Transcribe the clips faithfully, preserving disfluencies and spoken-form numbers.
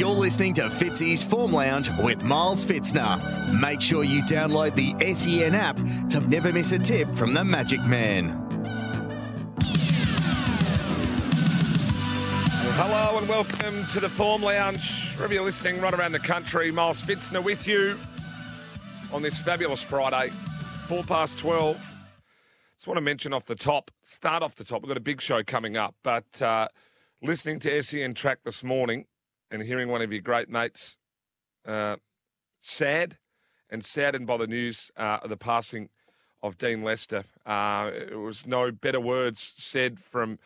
You're listening to Fitzy's Form Lounge with Miles Fitzner. Make sure you download the S E N app to never miss a tip from the Magic Man. Hello and welcome to the Form Lounge. Wherever you're listening, right around the country, Miles Fitzner with you on this fabulous Friday, four past twelve. Just want to mention off the top, start off the top, we've got a big show coming up, but uh, listening to S E N Track this morning and hearing one of your great mates uh, sad and saddened by the news uh, of the passing of Dean Lester. Uh, it was no better words said from...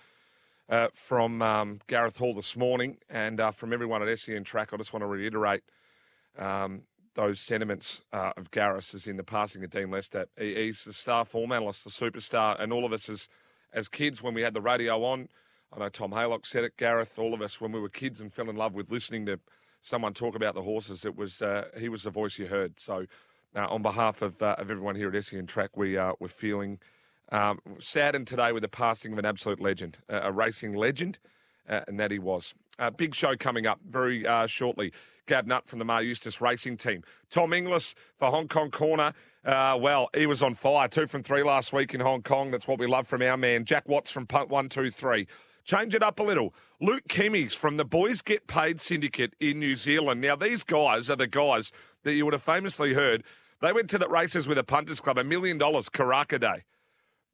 Uh, from um, Gareth Hall this morning and uh, from everyone at S E N Track. I just want to reiterate um, those sentiments uh, of Gareth's as in the passing of Dean Lester. He, he's the star form analyst, the superstar, and all of us as, as kids when we had the radio on, I know Tom Haylock said it, Gareth, all of us when we were kids and fell in love with listening to someone talk about the horses, it was uh, he was the voice you heard. So uh, on behalf of, uh, of everyone here at S E N Track, we, uh, we're feeling... Um, saddened today with the passing of an absolute legend, uh, a racing legend, uh, and that he was. Uh, big show coming up very uh, shortly. Gab Nutt from the Ma Eustace Racing Team. Tom Inglis for Hong Kong Corner. Uh, well, he was on fire. Two from three last week in Hong Kong. That's what we love from our man. Jack Watts from Punt one two three. Change it up a little. Luke Kemmings from the Boys Get Paid Syndicate in New Zealand. Now, these guys are the guys that you would have famously heard. They went to the races with a Punters Club, a million dollars, Karaka Day.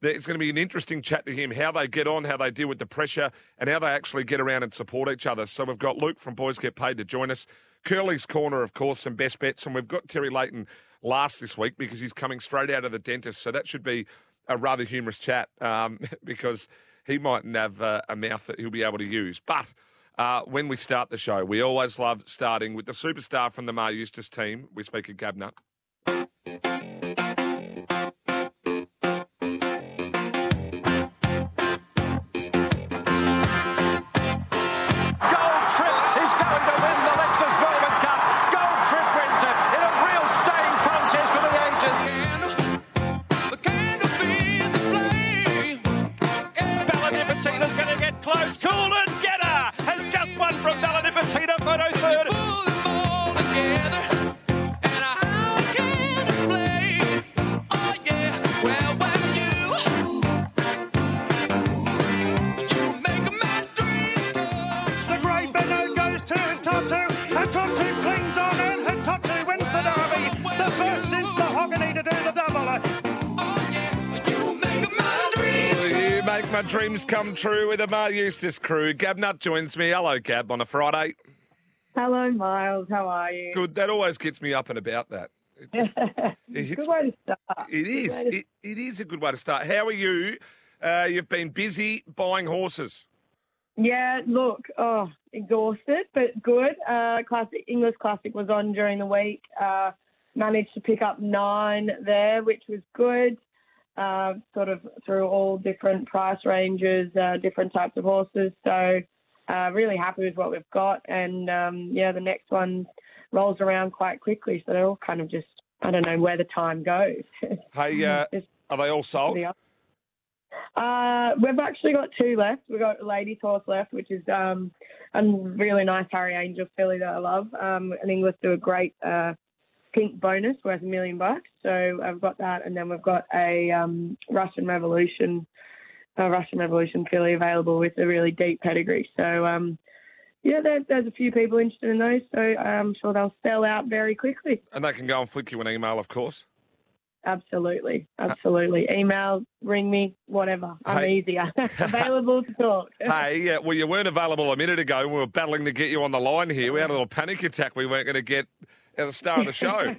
It's going to be an interesting chat to him, how they get on, how they deal with the pressure, and how they actually get around and support each other. So we've got Luke from Boys Get Paid to join us. Curly's Corner, of course, some best bets. And we've got Terry Leighton last this week because he's coming straight out of the dentist. So that should be a rather humorous chat um, because he mightn't have uh, a mouth that he'll be able to use. But uh, when we start the show, we always love starting with the superstar from the Ma Eustace team. We speak of Gab Nutt. Coolangatta has just won from Bella Nipatina, photo third. Pull them all together, and I can explain. Oh yeah, well, well, you, you make a man dream come true. The great Benno goes to Hitotsu, Hitotsu clings on, and Hitotsu wins the derby. The first since the Hogany to do the double. Make my dreams come true with the Ma Eustace crew. Gab Nutt joins me. Hello, Gab, on a Friday. Hello, Miles. How are you? Good. That always gets me up and about that. It just, it hits good way me. To start. It is. Start. It, it is a good way to start. How are you? Uh, you've been busy buying horses. Yeah, look, oh, exhausted, but good. Uh, classic English Classic was on during the week. Uh, managed to pick up nine there, which was good. Uh, sort of through all different price ranges, uh, different types of horses. So uh, really happy with what we've got. And, um, yeah, the next one rolls around quite quickly. So they're all kind of just, I don't know where the time goes. Hey, uh, are they all sold? Uh, we've actually got two left. We've got a lady's horse left, which is um, a really nice Harry Angel filly that I love. Um, and Inglis do a great... Uh, Pink bonus worth a million bucks. So I've got that. And then we've got a um, Russian Revolution, a Russian Revolution filly available with a really deep pedigree. So, um, yeah, there, there's a few people interested in those. So I'm sure they'll sell out very quickly. And they can go and flick you an email, of course. Absolutely. Absolutely. Uh, email, ring me, whatever. I'm hey. easier. Available to talk. Hey, yeah. Well, you weren't available a minute ago. We were battling to get you on the line here. We had a little panic attack. We weren't going to get... at the start of the show.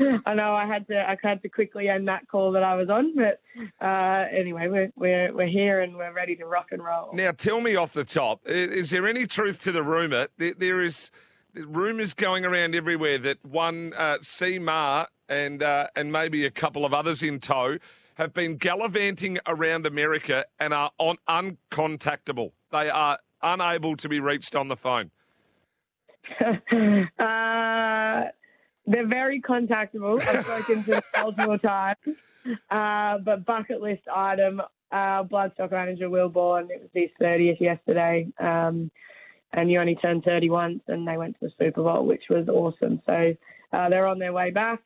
I know I had to I had to quickly end that call that I was on, but uh, anyway, we're, we're, we're here and we're ready to rock and roll. Now, tell me off the top, is, is there any truth to the rumour? There, there is rumours going around everywhere that one uh, C Ma and, uh, and maybe a couple of others in tow have been gallivanting around America and are on, uncontactable. They are unable to be reached on the phone. uh, they're very contactable. I've spoken to them multiple times. Uh, but bucket list item, uh, bloodstock manager Will Bourne, it was his thirtieth yesterday. Um, and you only turn thirty once, and they went to the Super Bowl, which was awesome. So uh, they're on their way back,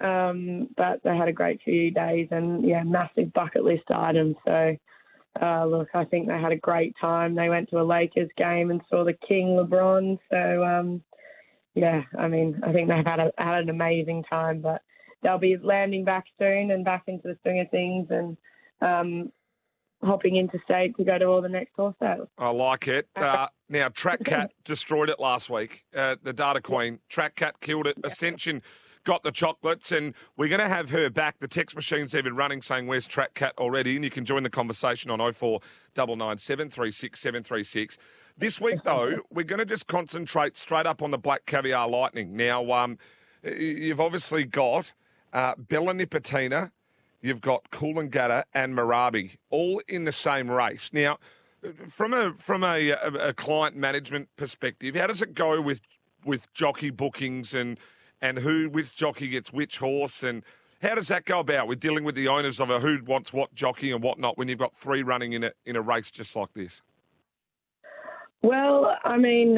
um, but they had a great few days and, yeah, massive bucket list items. So, uh, look, I think they had a great time. They went to a Lakers game and saw the King, LeBron. So, um, yeah, I mean, I think they've had, a, had an amazing time, but they'll be landing back soon and back into the swing of things and um, hopping interstate to go to all the next horse sales. I like it. Uh, now, Track Cat destroyed it last week, uh, the Data Queen. Track Cat killed it. Ascension got the chocolates, and we're going to have her back. The text machine's even running saying, where's Track Cat already? And you can join the conversation on oh four nine nine seven three six seven three six. This week, though, we're going to just concentrate straight up on the Black Caviar Lightning. Now, um, you've obviously got... Uh, Bella Nipatina, you've got Coolangatta and Mirabi, all in the same race. Now, from a from a, a, a client management perspective, how does it go with with jockey bookings and and who which jockey gets which horse, and how does that go about with dealing with the owners of a who wants what jockey and whatnot when you've got three running in a in a race just like this? Well, I mean,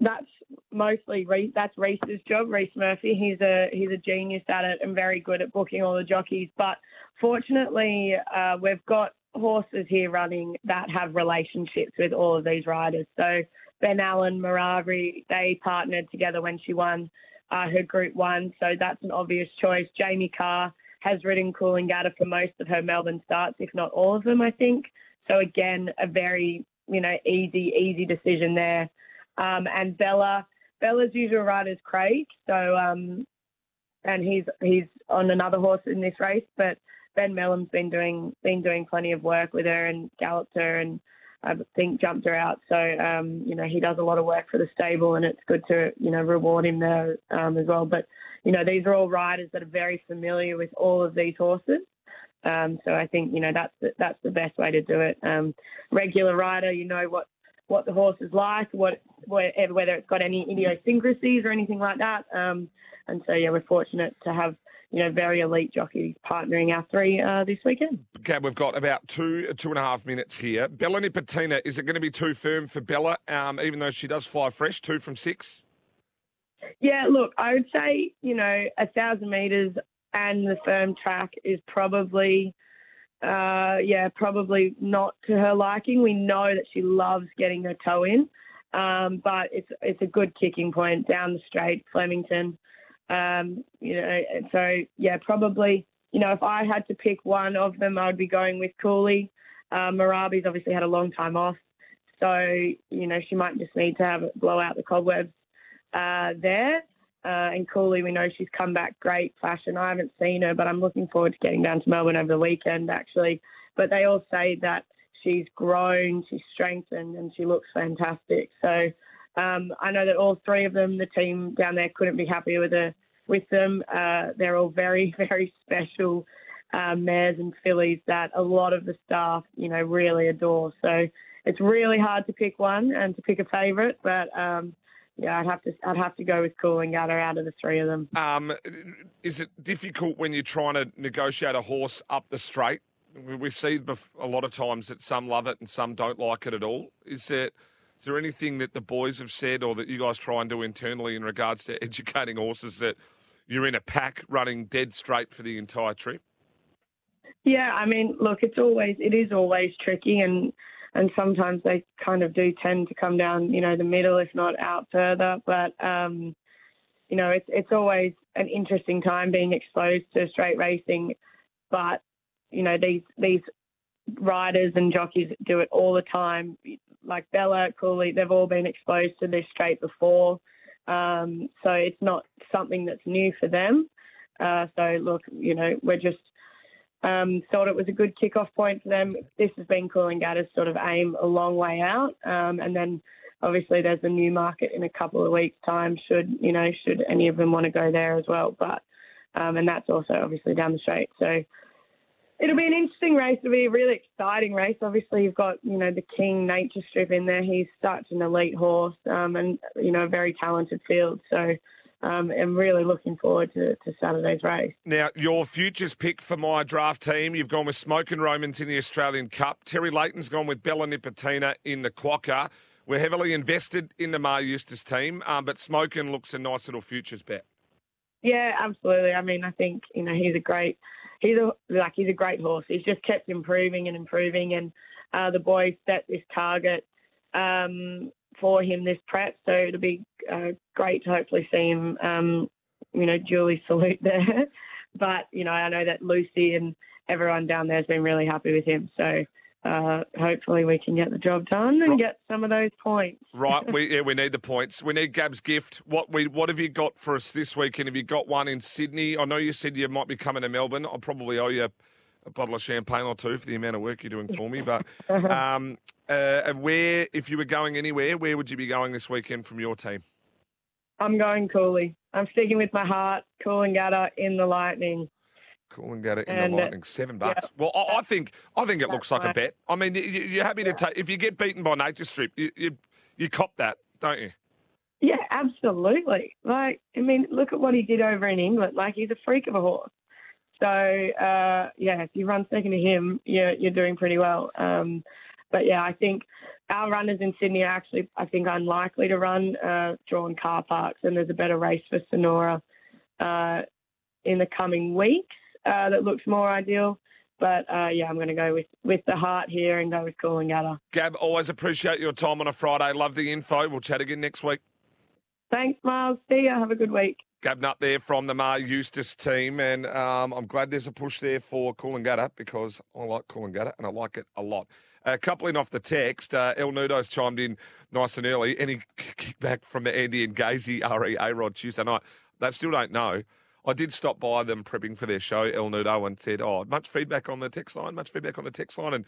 that's mostly Reece, that's Reece's job, Reece Murphy. He's a he's a genius at it and very good at booking all the jockeys. But fortunately, uh, we've got horses here running that have relationships with all of these riders. So Ben Allen, Mirabi, they partnered together when she won uh, her Group One. So that's an obvious choice. Jamie Carr has ridden Coolangatta for most of her Melbourne starts, if not all of them, I think. So again, a very you know easy easy decision there. Um, and Bella, Bella's usual rider is Craig, so um, and he's he's on another horse in this race. But Ben Mellum's been doing been doing plenty of work with her and galloped her and I think jumped her out. So um, you know he does a lot of work for the stable, and it's good to you know reward him there um, as well. But you know these are all riders that are very familiar with all of these horses. Um, so I think you know that's the, that's the best way to do it. Um, regular rider, you know what. what the horse is like, what whether it's got any idiosyncrasies or anything like that. Um, and so, yeah, we're fortunate to have, you know, very elite jockeys partnering our three uh, this weekend. Okay, we've got about two, two and a half minutes here. Bella Nipatina, is it going to be too firm for Bella, um, even though she does fly fresh, two from six? Yeah, look, I would say, you know, a thousand metres and the firm track is probably... Uh, yeah, probably not to her liking. We know that she loves getting her toe in, um, but it's it's a good kicking point down the straight, Flemington. Um, you know, so yeah, probably. You know, if I had to pick one of them, I would be going with Cooley. Uh, Mirabi's obviously had a long time off, so you know she might just need to have blow out the cobwebs uh, there. Uh, and Cooley, we know she's come back great fashion. I haven't seen her, but I'm looking forward to getting down to Melbourne over the weekend, actually. But they all say that she's grown, she's strengthened, and she looks fantastic. So um, I know that all three of them, the team down there, couldn't be happier with, her, with them. Uh, they're all very, very special uh, mares and fillies that a lot of the staff, you know, really adore. So it's really hard to pick one and to pick a favourite, but... Um, Yeah, I'd have to I'd have to go with Coolangatta out of the three of them. Um, is it difficult when you're trying to negotiate a horse up the straight? We see a lot of times that some love it and some don't like it at all. Is there, is there anything that the boys have said or that you guys try and do internally in regards to educating horses that you're in a pack running dead straight for the entire trip? Yeah, I mean, look, it's always it is always tricky and. And sometimes they kind of do tend to come down, you know, the middle, if not out further. But, um, you know, it's it's always an interesting time being exposed to straight racing. But, you know, these these riders and jockeys do it all the time. Like Bella, Cooley, they've all been exposed to this straight before. Um, so it's not something that's new for them. Uh, so, look, you know, we're just... Um, thought it was a good kickoff point for them. This has been Coolangatta's sort of aim a long way out, um, and then obviously there's a new market in a couple of weeks' time. Should you know, should any of them want to go there as well? But um, and that's also obviously down the straight. So it'll be an interesting race. It'll be a really exciting race. Obviously you've got you know the King Nature Strip in there. He's such an elite horse, um, and you know a very talented field. So. Um, I'm really looking forward to, to Saturday's race. Now, your futures pick for my draft team, you've gone with Smoke and Romans in the Australian Cup. Terry Leighton's gone with Bella Nipatina in the Quokka. We're heavily invested in the Ma Eustace team, um, but Smokin looks a nice little futures bet. Yeah, absolutely. I mean, I think, you know, he's a great, he's a, like, he's a great horse. He's just kept improving and improving, and uh, the boys set this target um, for him this prep, so it'll be uh, great to hopefully see him, um, you know, duly salute there. But, you know, I know that Lucy and everyone down there has been really happy with him, so... Uh, hopefully we can get the job done and right. get some of those points. Right, we, yeah, we need the points. We need Gab's gift. What we what have you got for us this weekend? Have you got one in Sydney? I know you said you might be coming to Melbourne. I'll probably owe you a bottle of champagne or two for the amount of work you're doing for me. But um, uh, where, if you were going anywhere, where would you be going this weekend from your team? I'm going Cooley. I'm sticking with my heart. Coolangatta in the Lightning. Coolangatta in and, the Lightning, seven bucks. Yeah, well, I, I think I think it looks like right. a bet. I mean, you, you're happy yeah. to take if you get beaten by Nature Strip, you, you you cop that, don't you? Yeah, absolutely. Like, I mean, look at what he did over in England. Like, he's a freak of a horse. So uh, yeah, if you run second to him, you're you're doing pretty well. Um, but yeah, I think our runners in Sydney are actually, I think, unlikely to run uh, drawn car parks, and there's a better race for Sonora uh, in the coming weeks. Uh, that looks more ideal. But, uh, yeah, I'm going to go with, with the heart here and go with Coolangatta. Gab, always appreciate your time on a Friday. Love the info. We'll chat again next week. Thanks, Miles. See ya. Have a good week. Gab Nutt there from the Ma Eustace team. And um, I'm glad there's a push there for Coolangatta because I like Coolangatta and I like it a lot. Uh, coupling off the text, uh, El Nudo's chimed in nice and early. Any kickback from the Andy and Gazy R E A-Rod Tuesday night? They still don't know. I did stop by them prepping for their show, El Nudo, and said, oh, much feedback on the text line, much feedback on the text line. And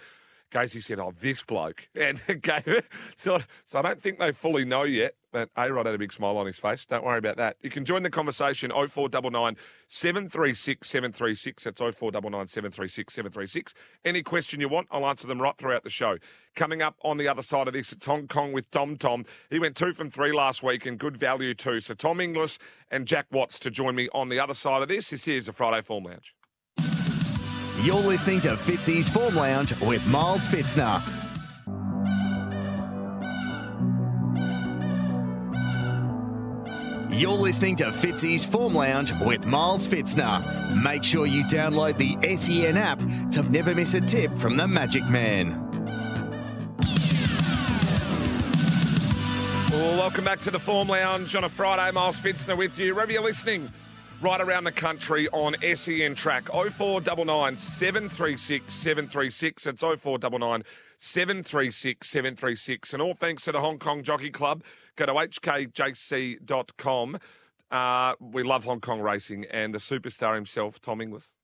Gacy said, oh, this bloke. And gave it. So, so I don't think they fully know yet, but A-Rod had a big smile on his face. Don't worry about that. You can join the conversation, oh four nine nine, seven three six, seven three six. That's oh four nine nine, seven three six, seven three six. Any question you want, I'll answer them right throughout the show. Coming up on the other side of this, it's Hong Kong with Tom Tom. He went two from three last week and good value too. So Tom Inglis and Jack Watts to join me on the other side of this. This is the Friday Form Lounge. You're listening to Fitzy's Form Lounge with Miles Fitzner. You're listening to Fitzy's Form Lounge with Miles Fitzner. Make sure you download the S E N app to never miss a tip from the Magic Man. Well, welcome back to the Form Lounge on a Friday. Miles Fitzner with you. Wherever you're listening, right around the country on S E N Track, oh four nine nine, seven three six, seven three six. It's oh four nine nine, seven three six, seven three six. And all thanks to the Hong Kong Jockey Club. Go to h k j c dot com. Uh, we love Hong Kong racing and the superstar himself, Tom Inglis.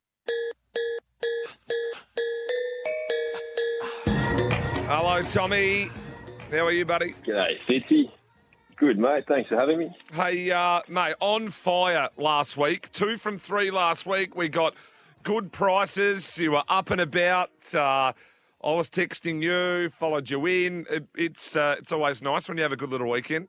Hello, Tommy. How are you, buddy? G'day, Fitzy. Good, mate. Thanks for having me. Hey, uh, mate, on fire last week. Two from three last week. We got good prices. You were up and about. Uh, I was texting you, followed you in. It, it's uh, it's always nice when you have a good little weekend.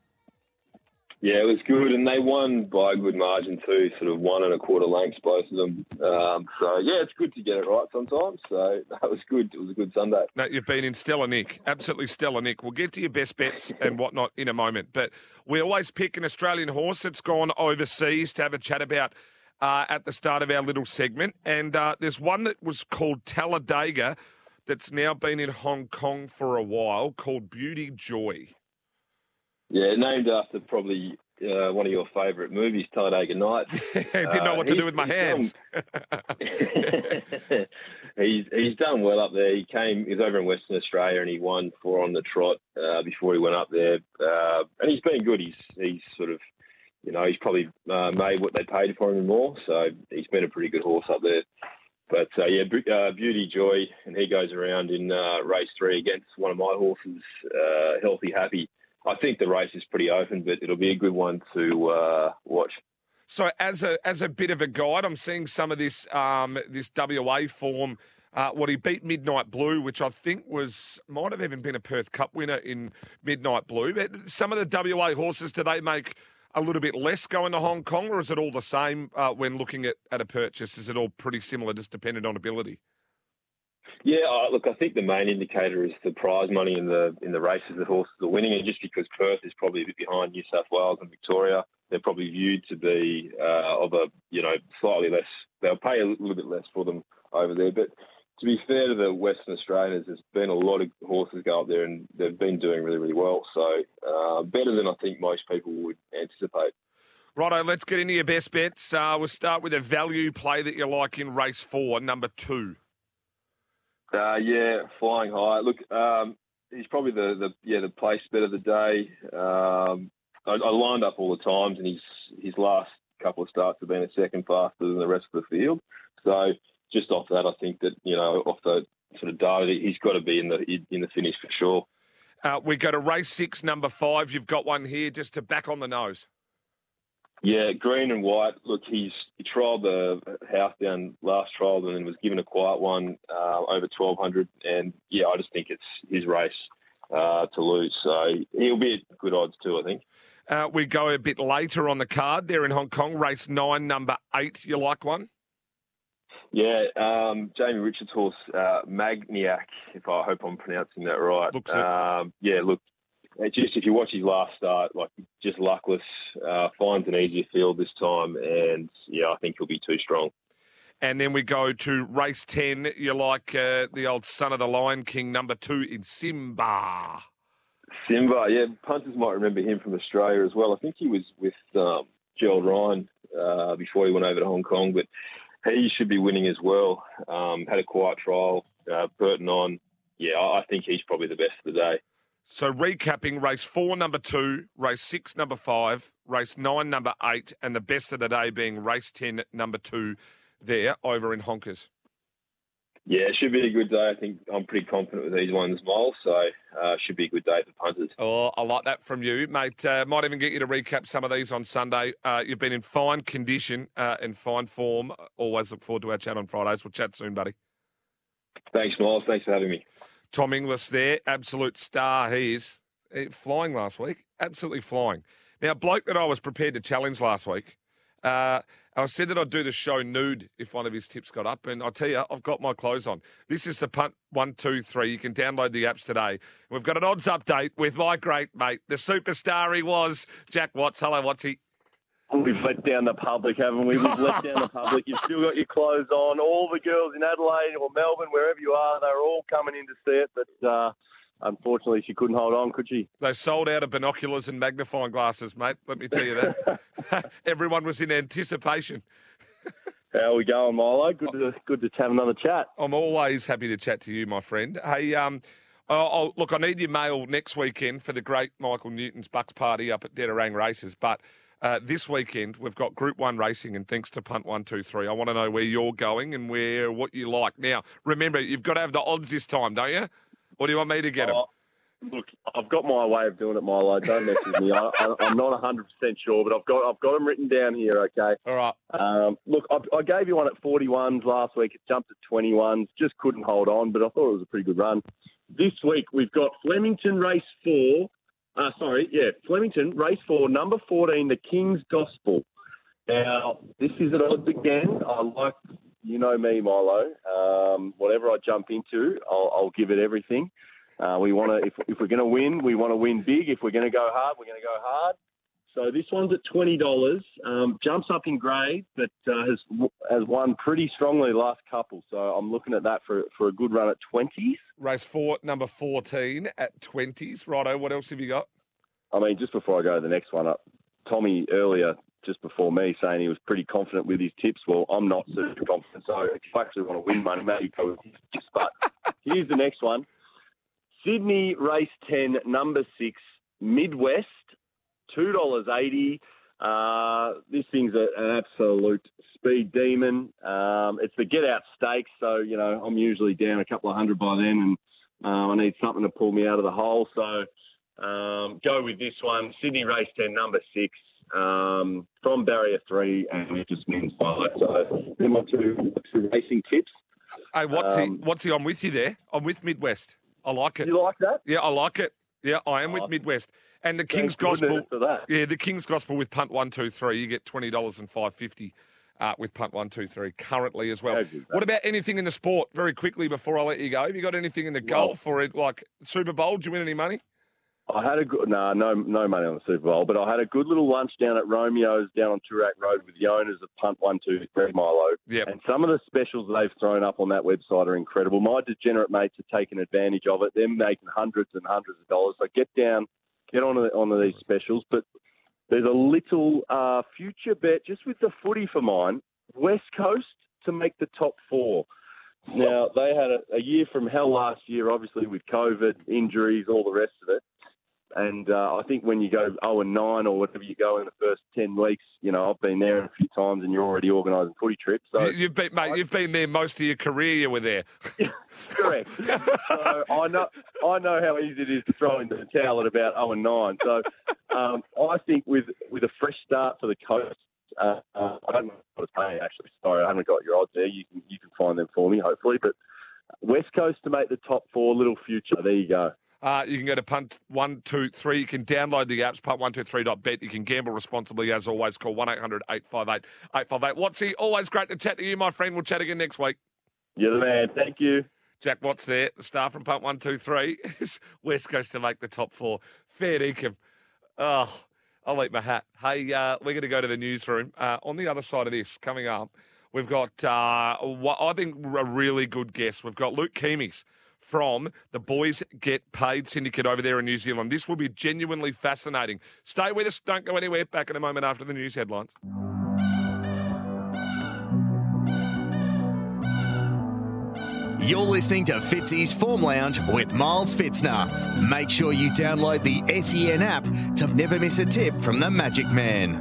Yeah, it was good. And they won by a good margin too, sort of one and a quarter lengths, both of them. Um, so, yeah, it's good to get it right sometimes. So that was good. It was a good Sunday. No, you've been in stellar nick, absolutely stellar nick. We'll get to your best bets and whatnot in a moment. But we always pick an Australian horse that's gone overseas to have a chat about uh, at the start of our little segment. And uh, there's one that was called Talladega that's now been in Hong Kong for a while called Beauty Joy. Yeah, named after probably uh, one of your favourite movies, Talladega Nights. Didn't know what uh, to do with my hands. Done, he's he's done well up there. He came, he's over in Western Australia, and he won four on the trot uh, before he went up there. Uh, and he's been good. He's he's sort of, you know, he's probably uh, made what they paid for him and more. So he's been a pretty good horse up there. But, uh, yeah, uh, Beauty Joy, and he goes around in uh, race three against one of my horses, uh, Healthy Happy. I think the race is pretty open, but it'll be a good one to uh, watch. So, as a as a bit of a guide, I'm seeing some of this um, this W A form. Uh, what he beat Midnight Blue, which I think was might have even been a Perth Cup winner in Midnight Blue. But some of the W A horses, do they make a little bit less going to Hong Kong, or is it all the same uh, when looking at, at a purchase? Is it all pretty similar, just dependent on ability? Yeah, uh, look, I think the main indicator is the prize money in the in the races that horses are winning, and just because Perth is probably a bit behind New South Wales and Victoria, they're probably viewed to be uh, of a, you know, slightly less. They'll pay a little bit less for them over there. But to be fair to the Western Australians, there's been a lot of horses go up there, and they've been doing really, really well. So uh, better than I think most people would anticipate. Righto, let's get into your best bets. Uh, we'll start with a value play that you like in race four, number two. Uh, yeah, Flying High. Look, um, he's probably the, the yeah the place bet of the day. Um, I, I lined up all the times, and his his last couple of starts have been a second faster than the rest of the field. So just off that, I think that, you know, off the sort of data, he's got to be in the in the finish for sure. Uh, we go to race six, number five. You've got one here just to back on the nose. Yeah, Green and White. Look, he's he trialled the house down last trial and then was given a quiet one uh, over twelve hundred. And, yeah, I just think it's his race uh, to lose. So he'll be at good odds too, I think. Uh, we go a bit later on the card there in Hong Kong. Race nine, number eight. You like one? Yeah, um, Jamie Richards' horse, uh, Magniac, if I hope I'm pronouncing that right. Looks um, yeah, look. It's just, if you watch his last start, like, just luckless, uh, finds an easier field this time, and yeah, I think he'll be too strong. And then we go to race ten. You like uh, the old son of the Lion King, number two in Simba. Simba, yeah. Punters might remember him from Australia as well. I think he was with um, Gerald Ryan uh, before he went over to Hong Kong, but he should be winning as well. Um, had a quiet trial, uh, Burton on. Yeah, I think he's probably the best of the day. So recapping, race four, number two, race six, number five, race nine, number eight, and the best of the day being race ten, number two, there over in Honkers. Yeah, it should be a good day. I think I'm pretty confident with these ones, Miles, so uh, should be a good day for punters. Oh, I like that from you, mate. Uh, might even get you to recap some of these on Sunday. Uh, you've been in fine condition uh, and fine form. Always look forward to our chat on Fridays. We'll chat soon, buddy. Thanks, Miles. Thanks for having me. Tom Inglis there, absolute star he is. Flying last week, absolutely flying. Now, bloke that I was prepared to challenge last week, uh, I said that I'd do the show nude if one of his tips got up, and I'll tell you, I've got my clothes on. This is the Punt one two three. You can download the apps today. We've got an odds update with my great mate, the superstar he was, Jack Watts. Hello, Wattsy. We've let down the public, haven't we? We've let down the public. You've still got your clothes on. All the girls in Adelaide or Melbourne, wherever you are, they're all coming in to see it. But uh, unfortunately, she couldn't hold on, could she? They sold out of binoculars and magnifying glasses, mate. Let me tell you that. Everyone was in anticipation. How are we going, Milo? Good to good to have another chat. I'm always happy to chat to you, my friend. Hey, um, I'll, look, I need your mail next weekend for the great Michael Newton's Bucks party up at Dedarang Races, but. Uh, this weekend, we've got Group one racing, and thanks to Punt one two three, I want to know where you're going and where what you like. Now, remember, you've got to have the odds this time, don't you? Or do you want me to get oh, them? Look, I've got my way of doing it, Milo. Don't mess with me. I, I, I'm not one hundred percent sure, but I've got I've got them written down here, okay? All right. Um, look, I, I gave you one at forty-ones last week. It jumped to twenty-ones. Just couldn't hold on, but I thought it was a pretty good run. This week, we've got Flemington Race four. Uh, sorry, yeah, Flemington, race four, number fourteen, the King's Gospel. Now, this is at odds again. I like, you know me, Milo. Um, whatever I jump into, I'll, I'll give it everything. Uh, we want to, if, if we're going to win, we want to win big. If we're going to go hard, we're going to go hard. So this one's at twenty dollars, um, jumps up in grade, but uh, has has won pretty strongly the last couple. So I'm looking at that for, for a good run at twenties. Race four, number fourteen at twenties. Righto, what else have you got? I mean, just before I go to the next one, uh, Tommy earlier, just before me, saying he was pretty confident with his tips. Well, I'm not super confident. So if you actually want to win money, maybe go with his tips. But here's the next one. Sydney, race ten, number six, Midwest. two dollars eighty. Uh, this thing's a, an absolute speed demon. Um, it's the get-out stakes, so, you know, I'm usually down a couple of hundred by then, and uh, I need something to pull me out of the hole. So um, go with this one. Sydney Race ten, number six, um, from Barrier three, and it just means five. So they're my two, two racing tips. Hey, what's um, he? What's he? I'm with you there. I'm with Midwest. I like it. You like that? Yeah, I like it. Yeah, I am with Midwest. And the King's Gospel, yeah, the King's Gospel with Punt one two three, you get twenty dollars and five fifty uh, with Punt one two three currently as well. What about anything in the sport? Very quickly before I let you go, have you got anything in the well, golf or it, like Super Bowl? Did you win any money? I had a good nah, no no money on the Super Bowl, but I had a good little lunch down at Romeo's down on Toorak Road with the owners of Punt one two three, Milo. Yep. And some of the specials they've thrown up on that website are incredible. My degenerate mates are taking advantage of it. They're making hundreds and hundreds of dollars. So get down, get on onto these specials. But there's a little uh, future bet just with the footy for mine. West Coast to make the top four. Now, they had a, a year from hell last year, obviously, with COVID, injuries, all the rest of it. And uh, I think when you go oh and nine or whatever you go in the first ten weeks, you know, I've been there a few times and you're already organising footy trips. So you've been, mate, I, you've been there most of your career. You were there. Correct. So I know, I know how easy it is to throw in the towel at about oh and nine. So um, I think with, with a fresh start for the coast, uh, uh, I don't know what it's paying actually. Sorry, I haven't got your odds there. You can, you can find them for me, hopefully. But West Coast to make the top four, little future. There you go. Uh, you can go to Punt one two three. You can download the apps, punt one two three dot bet. You can gamble responsibly, as always. Call one eight hundred eight five eight eight five eight. Watsy, always great to chat to you, my friend. We'll chat again next week. You're the man. Thank you. Jack Watts there, the star from Punt one two three. West Coast to make the top four. Fair dinkum. Oh, I'll eat my hat. Hey, uh, we're going to go to the newsroom. Uh, on the other side of this, coming up, we've got, uh, what I think, a really good guest. We've got Luke Kemmings from the Boys Get Paid Syndicate over there in New Zealand. This will be genuinely fascinating. Stay with us. Don't go anywhere. Back in a moment after the news headlines. You're listening to Fitzy's Form Lounge with Miles Fitzner. Make sure you download the S E N app to never miss a tip from the Magic Man.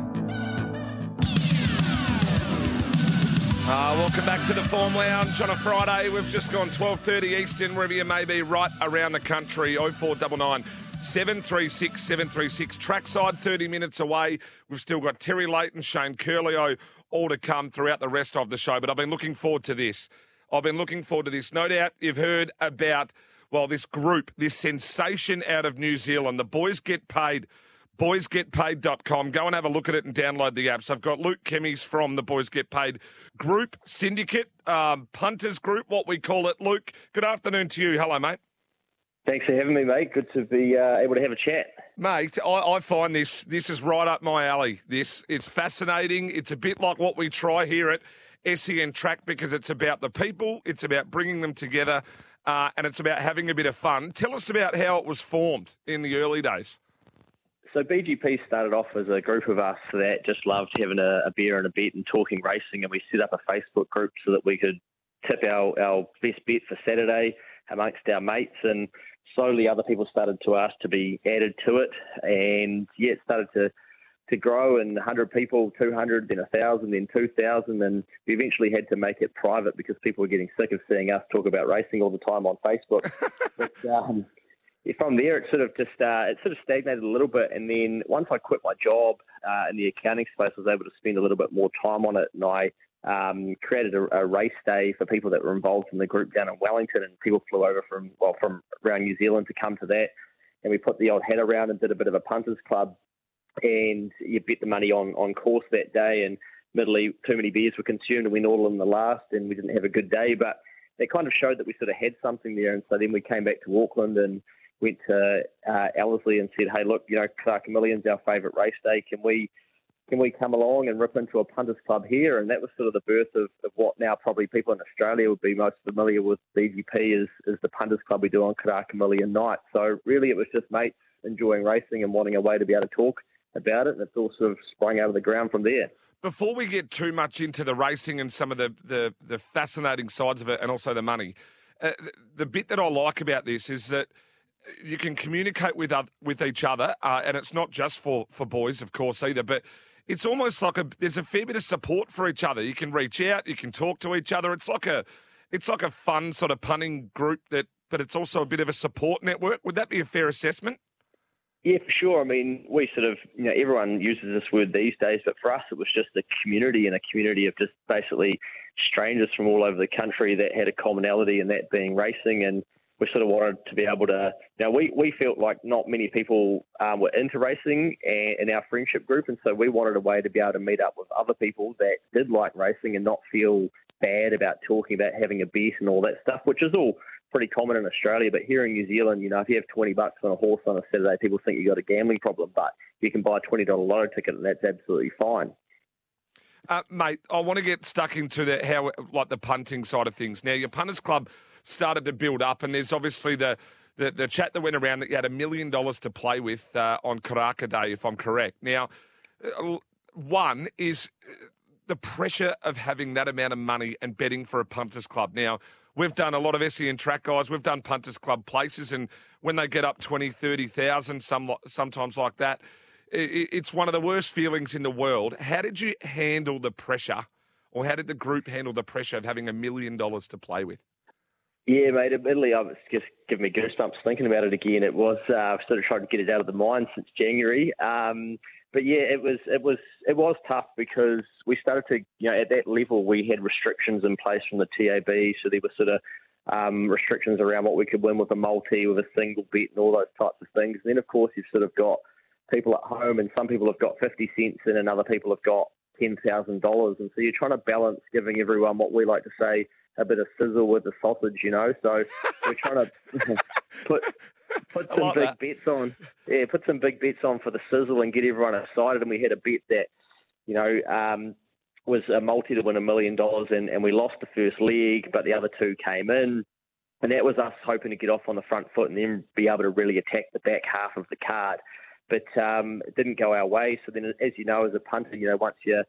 Uh, welcome back to the Form Lounge on a Friday. We've just gone twelve thirty Eastern, wherever you may be, right around the country. oh four nine nine, seven three six, seven three six. Trackside, thirty minutes away. We've still got Terry Leighton, Shane Curlio, all to come throughout the rest of the show. But I've been looking forward to this. I've been looking forward to this. No doubt you've heard about, well, this group, this sensation out of New Zealand, the Boys Get Paid, boys get paid dot com. Go and have a look at it and download the apps. I've got Luke Kemmings from the Boys Get Paid Group Syndicate, um, Punters Group, what we call it. Luke, good afternoon to you. Hello, mate. Thanks for having me, mate. Good to be uh, able to have a chat. Mate, I, I find this, this is right up my alley. This It's fascinating. It's a bit like what we try here at S E N Track because it's about the people. It's about bringing them together uh, and it's about having a bit of fun. Tell us about how it was formed in the early days. So B G P started off as a group of us that just loved having a, a beer and a bet and talking racing, and we set up a Facebook group so that we could tip our, our best bet for Saturday amongst our mates, and slowly other people started to ask to be added to it, and yeah, it started to, to grow, and one hundred people, two hundred, then one thousand, then two thousand, and we eventually had to make it private because people were getting sick of seeing us talk about racing all the time on Facebook. but, um, From there, it sort of just uh, it sort of stagnated a little bit, and then once I quit my job uh, in the accounting space, I was able to spend a little bit more time on it, and I um, created a, a race day for people that were involved in the group down in Wellington, and people flew over from well from around New Zealand to come to that, and we put the old hat around and did a bit of a punters club, and you bet the money on on course that day, and admittedly too many beers were consumed, and we noddled in the last, and we didn't have a good day, but it kind of showed that we sort of had something there, and so then we came back to Auckland and went to uh, Ellerslie and said, hey, look, you know, Karaka Million's our favourite race day. Can we can we come along and rip into a punters club here? And that was sort of the birth of, of what now probably people in Australia would be most familiar with B G P is, is the punters club we do on Karaka Million night. So really it was just mates enjoying racing and wanting a way to be able to talk about it, and it's all sort of sprung out of the ground from there. Before we get too much into the racing and some of the, the, the fascinating sides of it and also the money, uh, the, the bit that I like about this is that you can communicate with other, with each other, uh, and it's not just for, for boys, of course, either, but it's almost like a, there's a fair bit of support for each other. You can reach out, you can talk to each other. It's like a it's like a fun sort of punning group, that, but it's also a bit of a support network. Would that be a fair assessment? Yeah, for sure. I mean, we sort of, you know, everyone uses this word these days, but for us it was just a community, and a community of just basically strangers from all over the country that had a commonality, and that being racing, and we sort of wanted to be able to, you know, we, we felt like not many people um, were into racing and, in our friendship group, and so we wanted a way to be able to meet up with other people that did like racing and not feel bad about talking about having a bet and all that stuff, which is all pretty common in Australia. But here in New Zealand, you know, if you have twenty bucks on a horse on a Saturday, people think you've got a gambling problem, but you can buy a twenty dollars lotto ticket and that's absolutely fine. Uh, mate, I want to get stuck into the how like the punting side of things. Now, your Punters Club started to build up, and there's obviously the, the, the chat that went around that you had a million dollars to play with uh, on Karaka Day, if I'm correct. Now, one is the pressure of having that amount of money and betting for a Punters Club. Now, we've done a lot of S E N Track guys. We've done Punters Club places, and when they get up twenty, thirty thousand, some sometimes like that, it's one of the worst feelings in the world. How did you handle the pressure, or how did the group handle the pressure of having a million dollars to play with? Yeah, mate, admittedly, I've just given me goosebumps thinking about it again. It was, uh, I've sort of tried to get it out of the mind since January. Um, but yeah, it was, it was, it was tough because we started to, you know, at that level, we had restrictions in place from the T A B. So there were sort of um, restrictions around what we could win with a multi, with a single bet and all those types of things. And then, of course, you've sort of got people at home, and some people have got fifty cents in and other people have got ten thousand dollars. And so you're trying to balance giving everyone what we like to say, a bit of sizzle with the sausage, you know. So we're trying to put put some like big that. bets on. Yeah, put some big bets on for the sizzle and get everyone excited. And we had a bet that, you know, um, was a multi to win a million dollars, and, and we lost the first leg, but the other two came in. And that was us hoping to get off on the front foot and then be able to really attack the back half of the card. But um, it didn't go our way. So then, as you know, as a punter, you know, once you're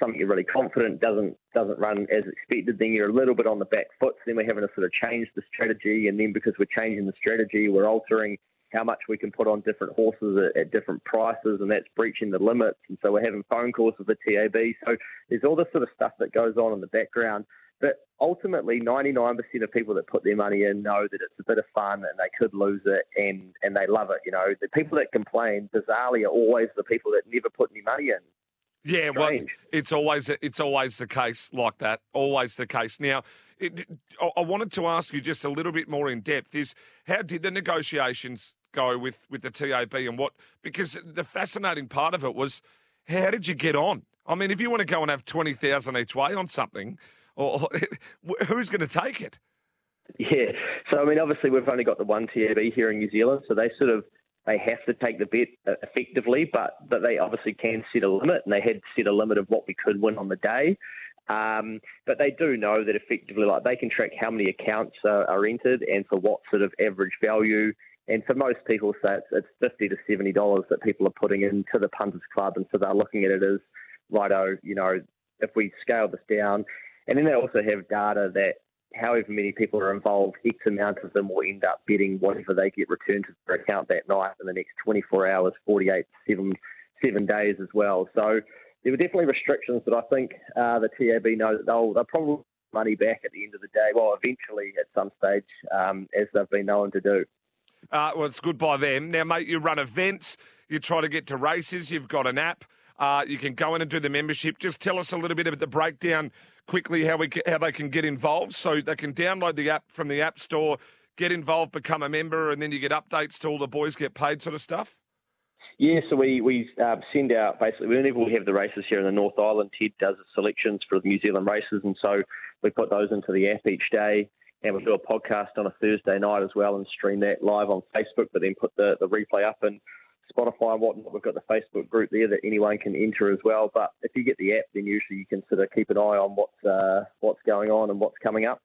something you're really confident doesn't doesn't run as expected, then you're a little bit on the back foot. So then we're having to sort of change the strategy, and then because we're changing the strategy, we're altering how much we can put on different horses at, at different prices, and that's breaching the limits. And so we're having phone calls with the T A B. So there's all this sort of stuff that goes on in the background. But ultimately, ninety-nine percent of people that put their money in know that it's a bit of fun and they could lose it, and, and they love it. You know, the people that complain, bizarrely, are always the people that never put any money in. Yeah, well, it's always it's always the case like that. Always the case. Now, it, I wanted to ask you just a little bit more in depth is how did the negotiations go with, with the T A B and what? Because the fascinating part of it was how did you get on? I mean, if you want to go and have twenty thousand each way on something, or, or who's going to take it? Yeah. So I mean, obviously we've only got the one T A B here in New Zealand, so they sort of. They have to take the bet effectively, but, but they obviously can set a limit, and they had set a limit of what we could win on the day. Um, but they do know that effectively, like they can track how many accounts are, are entered and for what sort of average value. And for most people, so it's, it's fifty dollars to seventy dollars that people are putting into the Punters Club. And so they're looking at it as, righto, you know, if we scale this down. And then they also have data that however many people are involved, X amount of them will end up betting whatever they get returned to their account that night in the next twenty-four hours, forty-eight, seven, seven days as well. So there were definitely restrictions that I think uh, the T A B know that they'll, they'll probably get money back at the end of the day, well, eventually at some stage, um, as they've been known to do. Uh, well, it's good by them. Now, mate, you run events, you try to get to races, you've got an app. Uh, you can go in and do the membership. Just tell us a little bit about the breakdown quickly, how we get, how they can get involved. So they can download the app from the App Store, get involved, become a member, and then you get updates to all the Boys Get Paid sort of stuff? Yeah, so we, we uh, send out basically, whenever we have the races here in the North Island, Ted does the selections for the New Zealand races, and so we put those into the app each day. And we'll do a podcast on a Thursday night as well and stream that live on Facebook, but then put the, the replay up and Spotify and whatnot. We've got the Facebook group there that anyone can enter as well. But if you get the app, then usually you can sort of keep an eye on what's uh, what's going on and what's coming up.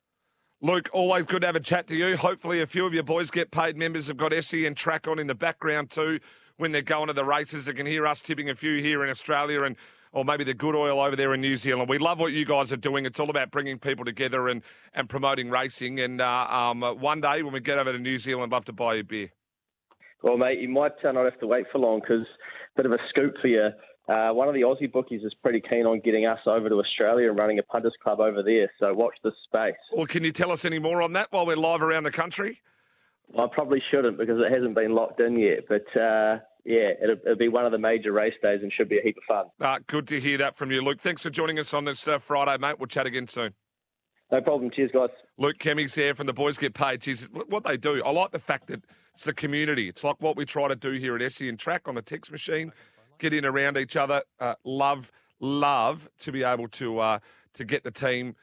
Luke, always good to have a chat to you. Hopefully a few of your Boys Get Paid members have got S E N Track on in the background too when they're going to the races. They can hear us tipping a few here in Australia and or maybe the good oil over there in New Zealand. We love what you guys are doing. It's all about bringing people together and, and promoting racing. And uh, um, one day when we get over to New Zealand, I'd love to buy you a beer. Well, mate, you might uh, not have to wait for long because a bit of a scoop for you. Uh, one of the Aussie bookies is pretty keen on getting us over to Australia and running a Punters Club over there, so watch this space. Well, can you tell us any more on that while we're live around the country? Well, I probably shouldn't because it hasn't been locked in yet, but uh, yeah, it'll, it'll be one of the major race days and should be a heap of fun. Uh, good to hear that from you, Luke. Thanks for joining us on this uh, Friday, mate. We'll chat again soon. No problem. Cheers, guys. Luke Kemmings here from the Boys Get Paid. Cheers. What they do, I like the fact that it's the community. It's like what we try to do here at S E N Track on the text machine, get in around each other. Uh, love, love to be able to uh, to get the team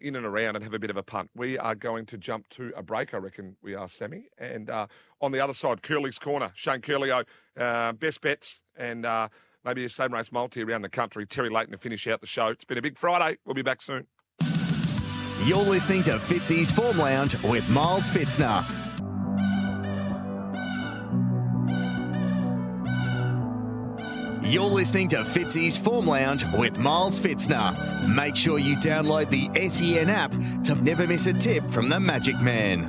in and around and have a bit of a punt. We are going to jump to a break, I reckon we are, Sammy. And uh, on the other side, Curly's Corner, Shane Curlio, uh, best bets and uh, maybe a same race multi around the country. Terry Leighton to finish out the show. It's been a big Friday. We'll be back soon. You're listening to Fitzy's Form Lounge with Miles Fitzner. You're listening to Fitzy's Form Lounge with Miles Fitzner. Make sure you download the S E N app to never miss a tip from the Magic Man.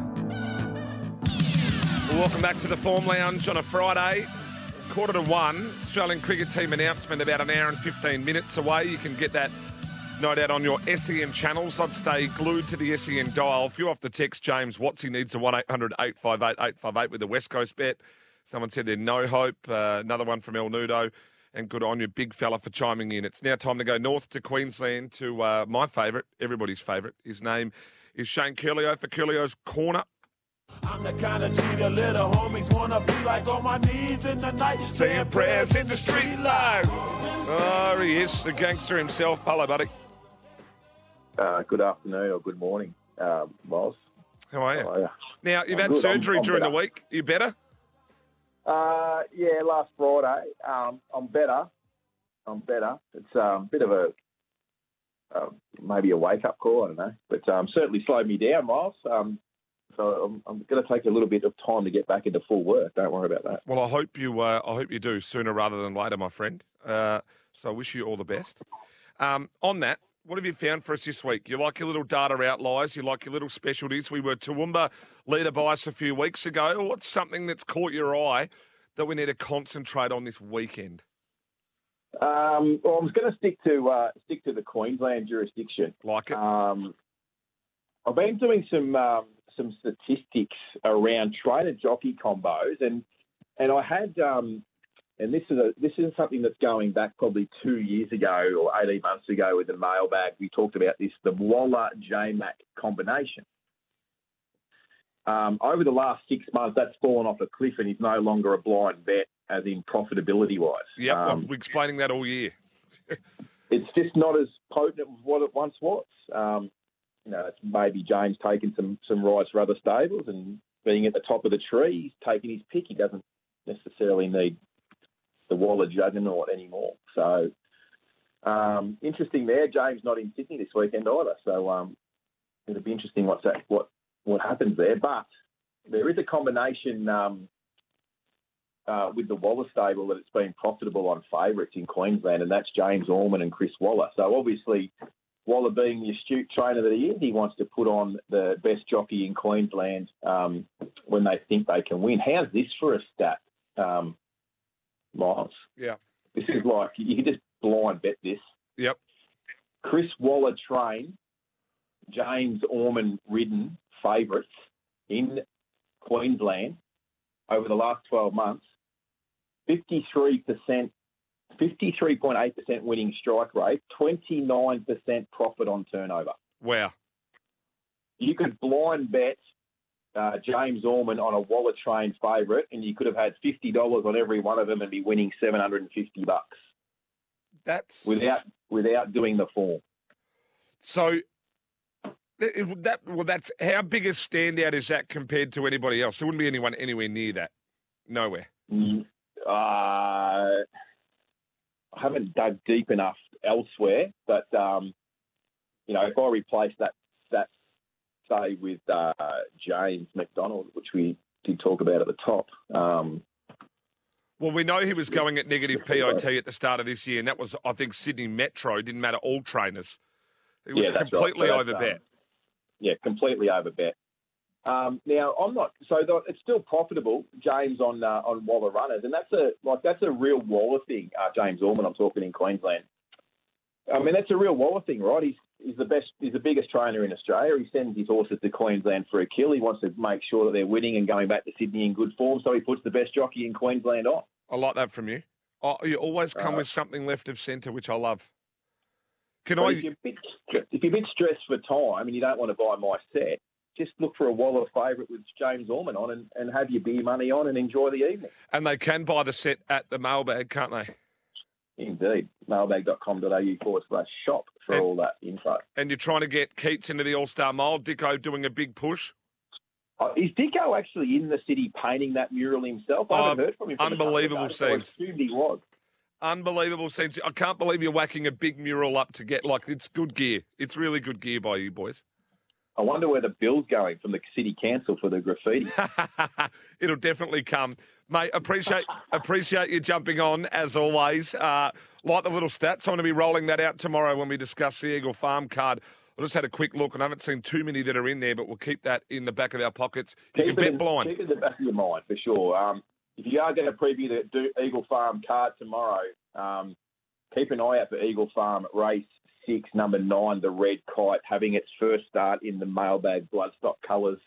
Welcome back to the Form Lounge on a Friday, quarter to one. Australian cricket team announcement about an hour and fifteen minutes away. You can get that, no doubt, on your S E N channels. I'd stay glued to the S E N dial. A few off the text. James Watsy needs a one eight hundred eight five eight eight five eight with a West Coast bet. Someone said they're no hope. Uh, another one from El Nudo. And good on you, big fella, for chiming in. It's now time to go north to Queensland to uh, my favourite, everybody's favourite. His name is Shane Curlio for Curlio's Corner. I'm the kind of cheater little homies want to be like, on my knees in the night, saying prayers in the street light. Oh, he is, the gangster himself. Hello, buddy. Uh, good afternoon or good morning, uh, Miles. How are you? How are you? Now, you've I'm had good. surgery I'm, I'm during better. the week. You better? Uh, yeah, last Friday. Um, I'm better. I'm better. It's um, a bit of a, uh, maybe a wake-up call, I don't know. But um, certainly slowed me down, Miles. Um, so I'm, I'm going to take a little bit of time to get back into full work. Don't worry about that. Well, I hope you uh, I hope you do sooner rather than later, my friend. Uh, so I wish you all the best. Um, on that, what have you found for us this week? You like your little data outliers. You like your little specialties. We were Toowoomba leader bias a few weeks ago. What's something that's caught your eye that we need to concentrate on this weekend? Um, well, I was going to stick to uh, stick to the Queensland jurisdiction. Like it. Um, I've been doing some um, some statistics around trainer jockey combos, and and I had um, and this is a this is something that's going back probably two years ago or eighteen months ago with the mailbag. We talked about this, the Waller J Mac combination. Um, over the last six months, that's fallen off a cliff and is no longer a blind bet, as in profitability-wise. Yep, um, we're explaining that all year. It's just not as potent as what it once was. Um, you know, it's maybe James taking some some rides for other stables and being at the top of the tree, he's taking his pick. He doesn't necessarily need the Waller juggernaut anymore. So, um, interesting there. James not in Sydney this weekend either. So, um, it'll be interesting what's that, what, what happens there. But there is a combination um, uh, with the Waller stable that it's been profitable on favourites in Queensland, and that's James Ormond and Chris Waller. So obviously, Waller being the astute trainer that he is, he wants to put on the best jockey in Queensland um, when they think they can win. How's this for a stat, um, Miles? Yeah. This is like, you can just blind bet this. Yep. Chris Waller trained, James Ormond ridden, favourites in Queensland over the last twelve months, fifty-three percent, fifty-three point eight percent winning strike rate, twenty-nine percent profit on turnover. Wow. You could blind bet uh, James Ormond on a Waller train favourite, and you could have had fifty dollars on every one of them and be winning seven hundred fifty bucks. That's without without doing the form. So That, well, that's how big a standout is that compared to anybody else? There wouldn't be anyone anywhere near that. Nowhere. Mm, uh, I haven't dug deep enough elsewhere, but um, you know, if I replace that that say with uh, James McDonald, which we did talk about at the top. Um, well, we know he was going at negative P I T at the start of this year, and that was, I think, Sydney Metro. Didn't matter all trainers. It was yeah, completely right. so overbet. Um, Yeah, completely overbet. Um, now I'm not so the, it's still profitable, James on uh, on Waller runners, and that's a like that's a real Waller thing. Uh, James Ormond, I'm talking in Queensland. I mean, that's a real Waller thing, right? He's he's the best, he's the biggest trainer in Australia. He sends his horses to Queensland for a kill. He wants to make sure that they're winning and going back to Sydney in good form, so he puts the best jockey in Queensland on. I like that from you. Oh, you always come uh, with something left of centre, which I love. Can but I? If you're, a bit stressed, if you're a bit stressed for time and you don't want to buy my set, just look for a Waller favourite with James Orman on and, and have your beer money on and enjoy the evening. And they can buy the set at the mailbag, can't they? Indeed. mailbag dot com dot a u forward slash shop for and, all that info. And you're trying to get Keats into the All-Star Mile. Dicko doing a big push. Oh, is Dicko actually in the city painting that mural himself? I haven't oh, heard from him. From unbelievable scenes. I assumed he was. Unbelievable sense. I can't believe you're whacking a big mural up to get, like, it's good gear. It's really good gear by you boys. I wonder where the bill's going from the city council for the graffiti. It'll definitely come. Mate, appreciate appreciate you jumping on, as always. Uh, like the little stats. I'm going to be rolling that out tomorrow when we discuss the Eagle Farm card. I just had a quick look, and I haven't seen too many that are in there, but we'll keep that in the back of our pockets. Keep you can bet in, blind. Keep it in the back of your mind, for sure. Um, If you are going to preview the Eagle Farm card tomorrow, um, keep an eye out for Eagle Farm race six, number nine, the Red Kite, having its first start in the mailbag bloodstock colours.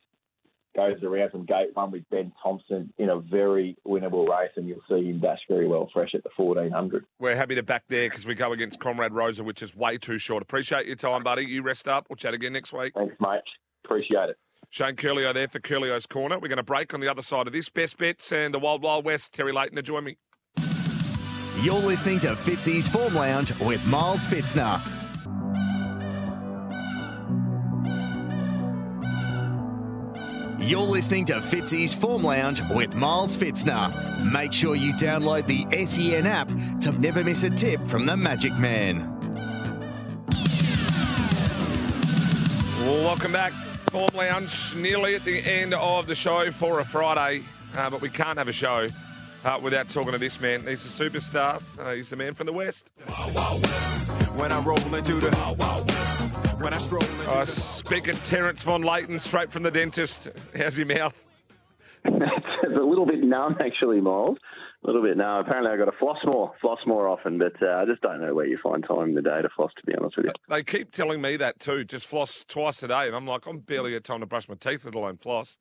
Goes around from gate one with Ben Thompson in a very winnable race, and you'll see him dash very well fresh at the fourteen hundred. We're happy to back there because we go against Comrade Rosa, which is way too short. Appreciate your time, buddy. You rest up. We'll chat again next week. Thanks, mate. Appreciate it. Shane Curlio there for Curlio's Corner. We're going to break on the other side of this. Best Bets and the Wild Wild West. Terry Leighton to join me. You're listening to Fitzy's Form Lounge with Miles Fitzner. You're listening to Fitzy's Form Lounge with Miles Fitzner. Make sure you download the S E N app to never miss a tip from the Magic Man. Welcome back. Form Lounge, nearly at the end of the show for a Friday, uh, but we can't have a show uh, without talking to this man. He's a superstar. Uh, he's the man from the West. When I roll into the when I stroll into I speak at Terence von Leighton straight from the dentist. How's your mouth? It's a little bit numb, actually, Miles. A little bit now. Apparently, I've got to floss more, floss more often, but uh, I just don't know where you find time in the day to floss, to be honest with you. They keep telling me that too, just floss twice a day. And I'm like, I'm barely got time to brush my teeth, let alone floss.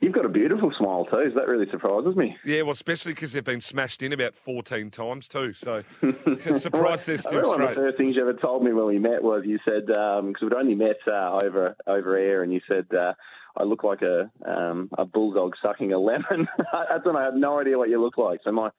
You've got a beautiful smile too. So that really surprises me. Yeah, well, especially because they've been smashed in about fourteen times too. So it's surprised they're still straight. One of the first things you ever told me when we met was you said, because um, we'd only met uh, over over air, and you said, uh, I look like a um, a bulldog sucking a lemon. I don't know. I have no idea what you look like. So my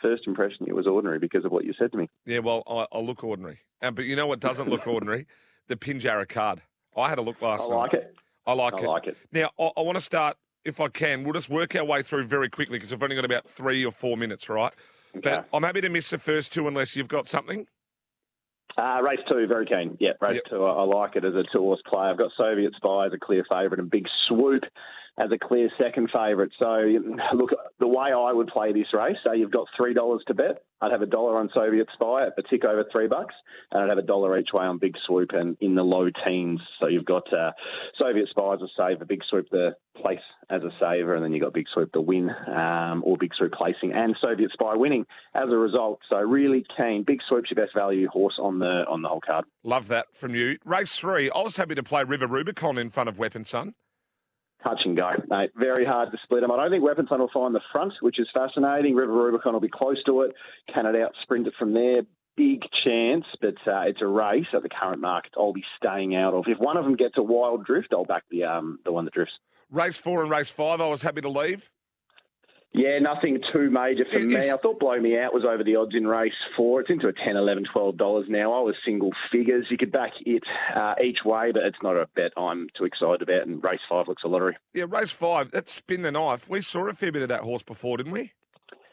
first impression, it was ordinary because of what you said to me. Yeah, well, I, I look ordinary. Um, but you know what doesn't look ordinary? The Pinjarra card. I had a look last night. I like night. it. I like I it. I like it. Now, I, I want to start, if I can, we'll just work our way through very quickly because we've only got about three or four minutes, right? Okay. But I'm happy to miss the first two unless you've got something. Uh, race two, very keen. Yeah, race yep. two. I, I like it as a two-horse play. I've got Soviet Spy as a clear favourite and Big Swoop as a clear second favourite. So, look, the way I would play this race, so you've got three dollars to bet. I'd have a dollar on Soviet Spy at the tick over three bucks, and I'd have a dollar each way on Big Swoop and in the low teens. So you've got uh, Soviet Spy as a saver, Big Swoop the place as a saver, and then you've got Big Swoop the win, um, or Big Swoop placing, and Soviet Spy winning as a result. So really keen. Big Swoop's your best value horse on the on the whole card. Love that from you. Race three, I was happy to play River Rubicon in front of Weapon Sun. Touch and go, mate. Very hard to split them. I don't think Weapon Sun will find the front, which is fascinating. River Rubicon will be close to it. Can it out sprint it from there? Big chance, but uh, it's a race at the current market I'll be staying out of. If one of them gets a wild drift, I'll back the um, the one that drifts. Race four and race five, I was happy to leave. Yeah, nothing too major for is, me. Is... I thought Blow Me Out was over the odds in race four. It's into a ten, eleven, twelve dollars now. I was single figures. You could back it uh, each way, but it's not a bet I'm too excited about, and race five looks a lottery. Yeah, race five, that's Spin the Knife. We saw a fair bit of that horse before, didn't we?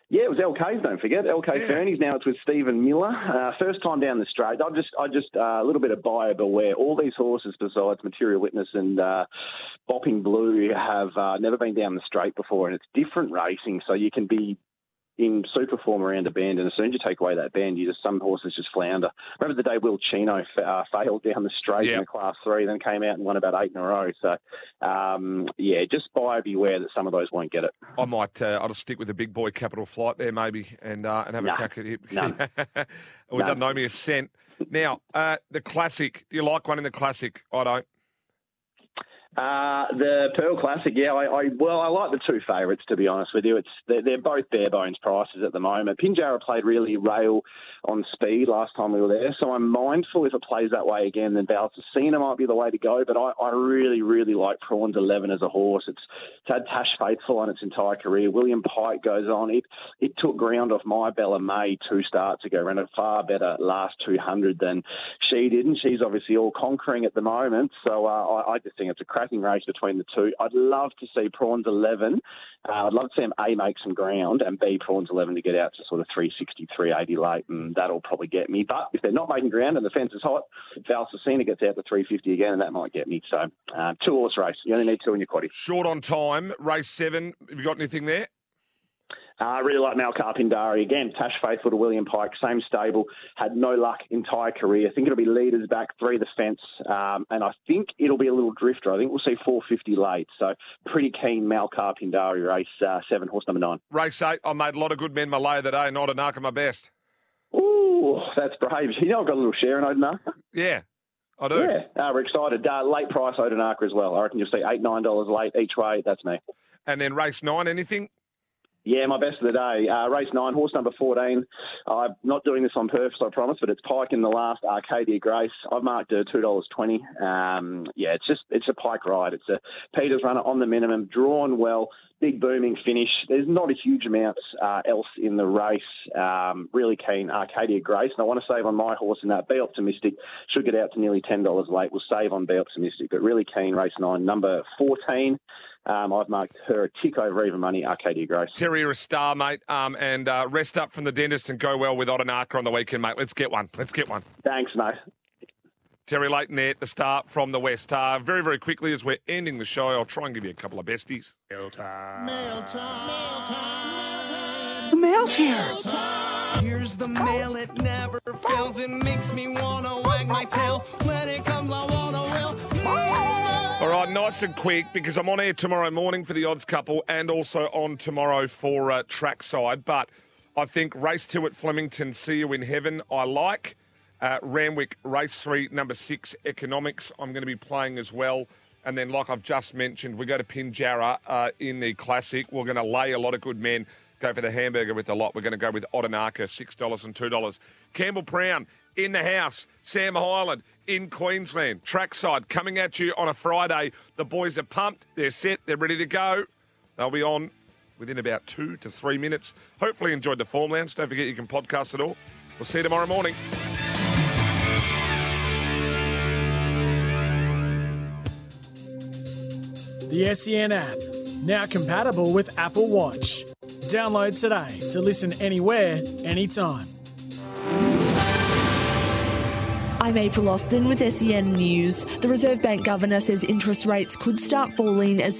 Yeah, it was L K's, don't forget. L K Fernie's, yeah. Now it's with Stephen Miller. Uh, first time down the straight. I just, I just a uh, little bit of buyer beware. All these horses besides Material Witness and uh, Bopping Blue have uh, never been down the straight before, and it's different racing, so you can be in super form around a bend, and as soon as you take away that bend, you just some horses just flounder. Remember the day Will Chino f- uh, failed down the straight, yeah, in the class three, then came out and won about eight in a row. So, um, yeah, just buyer beware that some of those won't get it. I might, uh, I'll just stick with the big boy Capital Flight there maybe, and uh, and have nah, a crack at it. Nah. Well, it doesn't owe me a cent. Now, uh, the classic. Do you like one in the classic? I don't. Uh, the Pearl Classic, yeah. I, I well, I like the two favourites, to be honest with you. It's they're, they're both bare bones prices at the moment. Pinjarra played really rail on speed last time we were there, so I'm mindful if it plays that way again, then Valsacina might be the way to go. But I, I really, really like Prawns eleven as a horse. It's, it's had Tash Faithful on its entire career. William Pike goes on. It it took ground off My Bella May two starts ago, ran a far better last two hundred than she did, and she's obviously all conquering at the moment. So uh, I, I just think it's a crack race between the two. I'd love to see Prawns eleven. Uh, I'd love to see them A, make some ground, and B, Prawns eleven to get out to sort of three sixty, three eighty late, and that'll probably get me. But if they're not making ground and the fence is hot, Valsacina gets out to three fifty again, and that might get me. So uh, two-horse race. You only need two in your quaddie. Short on time. Race seven. Have you got anything there? I uh, really like Malkar Pindari. Again, Tash Faithful to William Pike, same stable, had no luck entire career. I think it'll be leaders back, three the fence, um, and I think it'll be a little drifter. I think we'll see four fifty late. So pretty keen Malkar Pindari, race uh, seven, horse number nine. Race eight, I made a lot of good men my lay the day, not Anarka my best. Ooh, that's brave. You know I've got a little share in Odenarka. Yeah. I do. Yeah, uh, we're excited. Uh, late price Odenarka as well. I reckon you'll see eight dollars, nine dollars late each way. That's me. And then race nine, anything? Yeah, my best of the day. Uh, race nine, horse number fourteen. I'm not doing this on purpose, I promise, but it's Pike in the last, Arcadia Grace. I've marked her two dollars twenty. Um, yeah, it's just it's a Pike ride. It's a Peters runner on the minimum, drawn well, big booming finish. There's not a huge amount uh, else in the race. Um, really keen Arcadia Grace, and I want to save on my horse in that. Be Optimistic should get out to nearly ten dollars late. We'll save on Be Optimistic, but really keen race nine, number fourteen. Um, I've marked her a tick over even money, Arcadia Grace. Terry, you're a star, mate, um, and uh, rest up from the dentist and go well with Odenarka on the weekend, mate. Let's get one. Let's get one. Thanks, mate. Terry Leighton there, the star from the West. Uh, very, very quickly, as we're ending the show, I'll try and give you a couple of besties. Mail time. Mail time. Mail time. The mail's here. Here's the mail. It never fails. It makes me want to wag my tail. When it comes, I want to will. All right, nice and quick, because I'm on air tomorrow morning for the Odds Couple and also on tomorrow for uh, Trackside. But I think race two at Flemington, See You in Heaven, I like. Uh, Ramwick, race three, number six, Economics, I'm going to be playing as well. And then, like I've just mentioned, we go to Pinjarra uh, in the Classic. We're going to lay a lot of good men, go for the hamburger with a lot. We're going to go with Odenarka, six dollars and two dollars. Campbell Prown in the house, Sam Hyland in Queensland, Trackside coming at you on a Friday. The boys are pumped, they're set, they're ready to go. They'll be on within about two to three minutes. Hopefully enjoyed the form lounge. Don't forget you can podcast it all. We'll see you tomorrow morning. The S E N app, now compatible with Apple Watch. Download today to listen anywhere, anytime. I'm April Austin with S E N News. The Reserve Bank Governor says interest rates could start falling as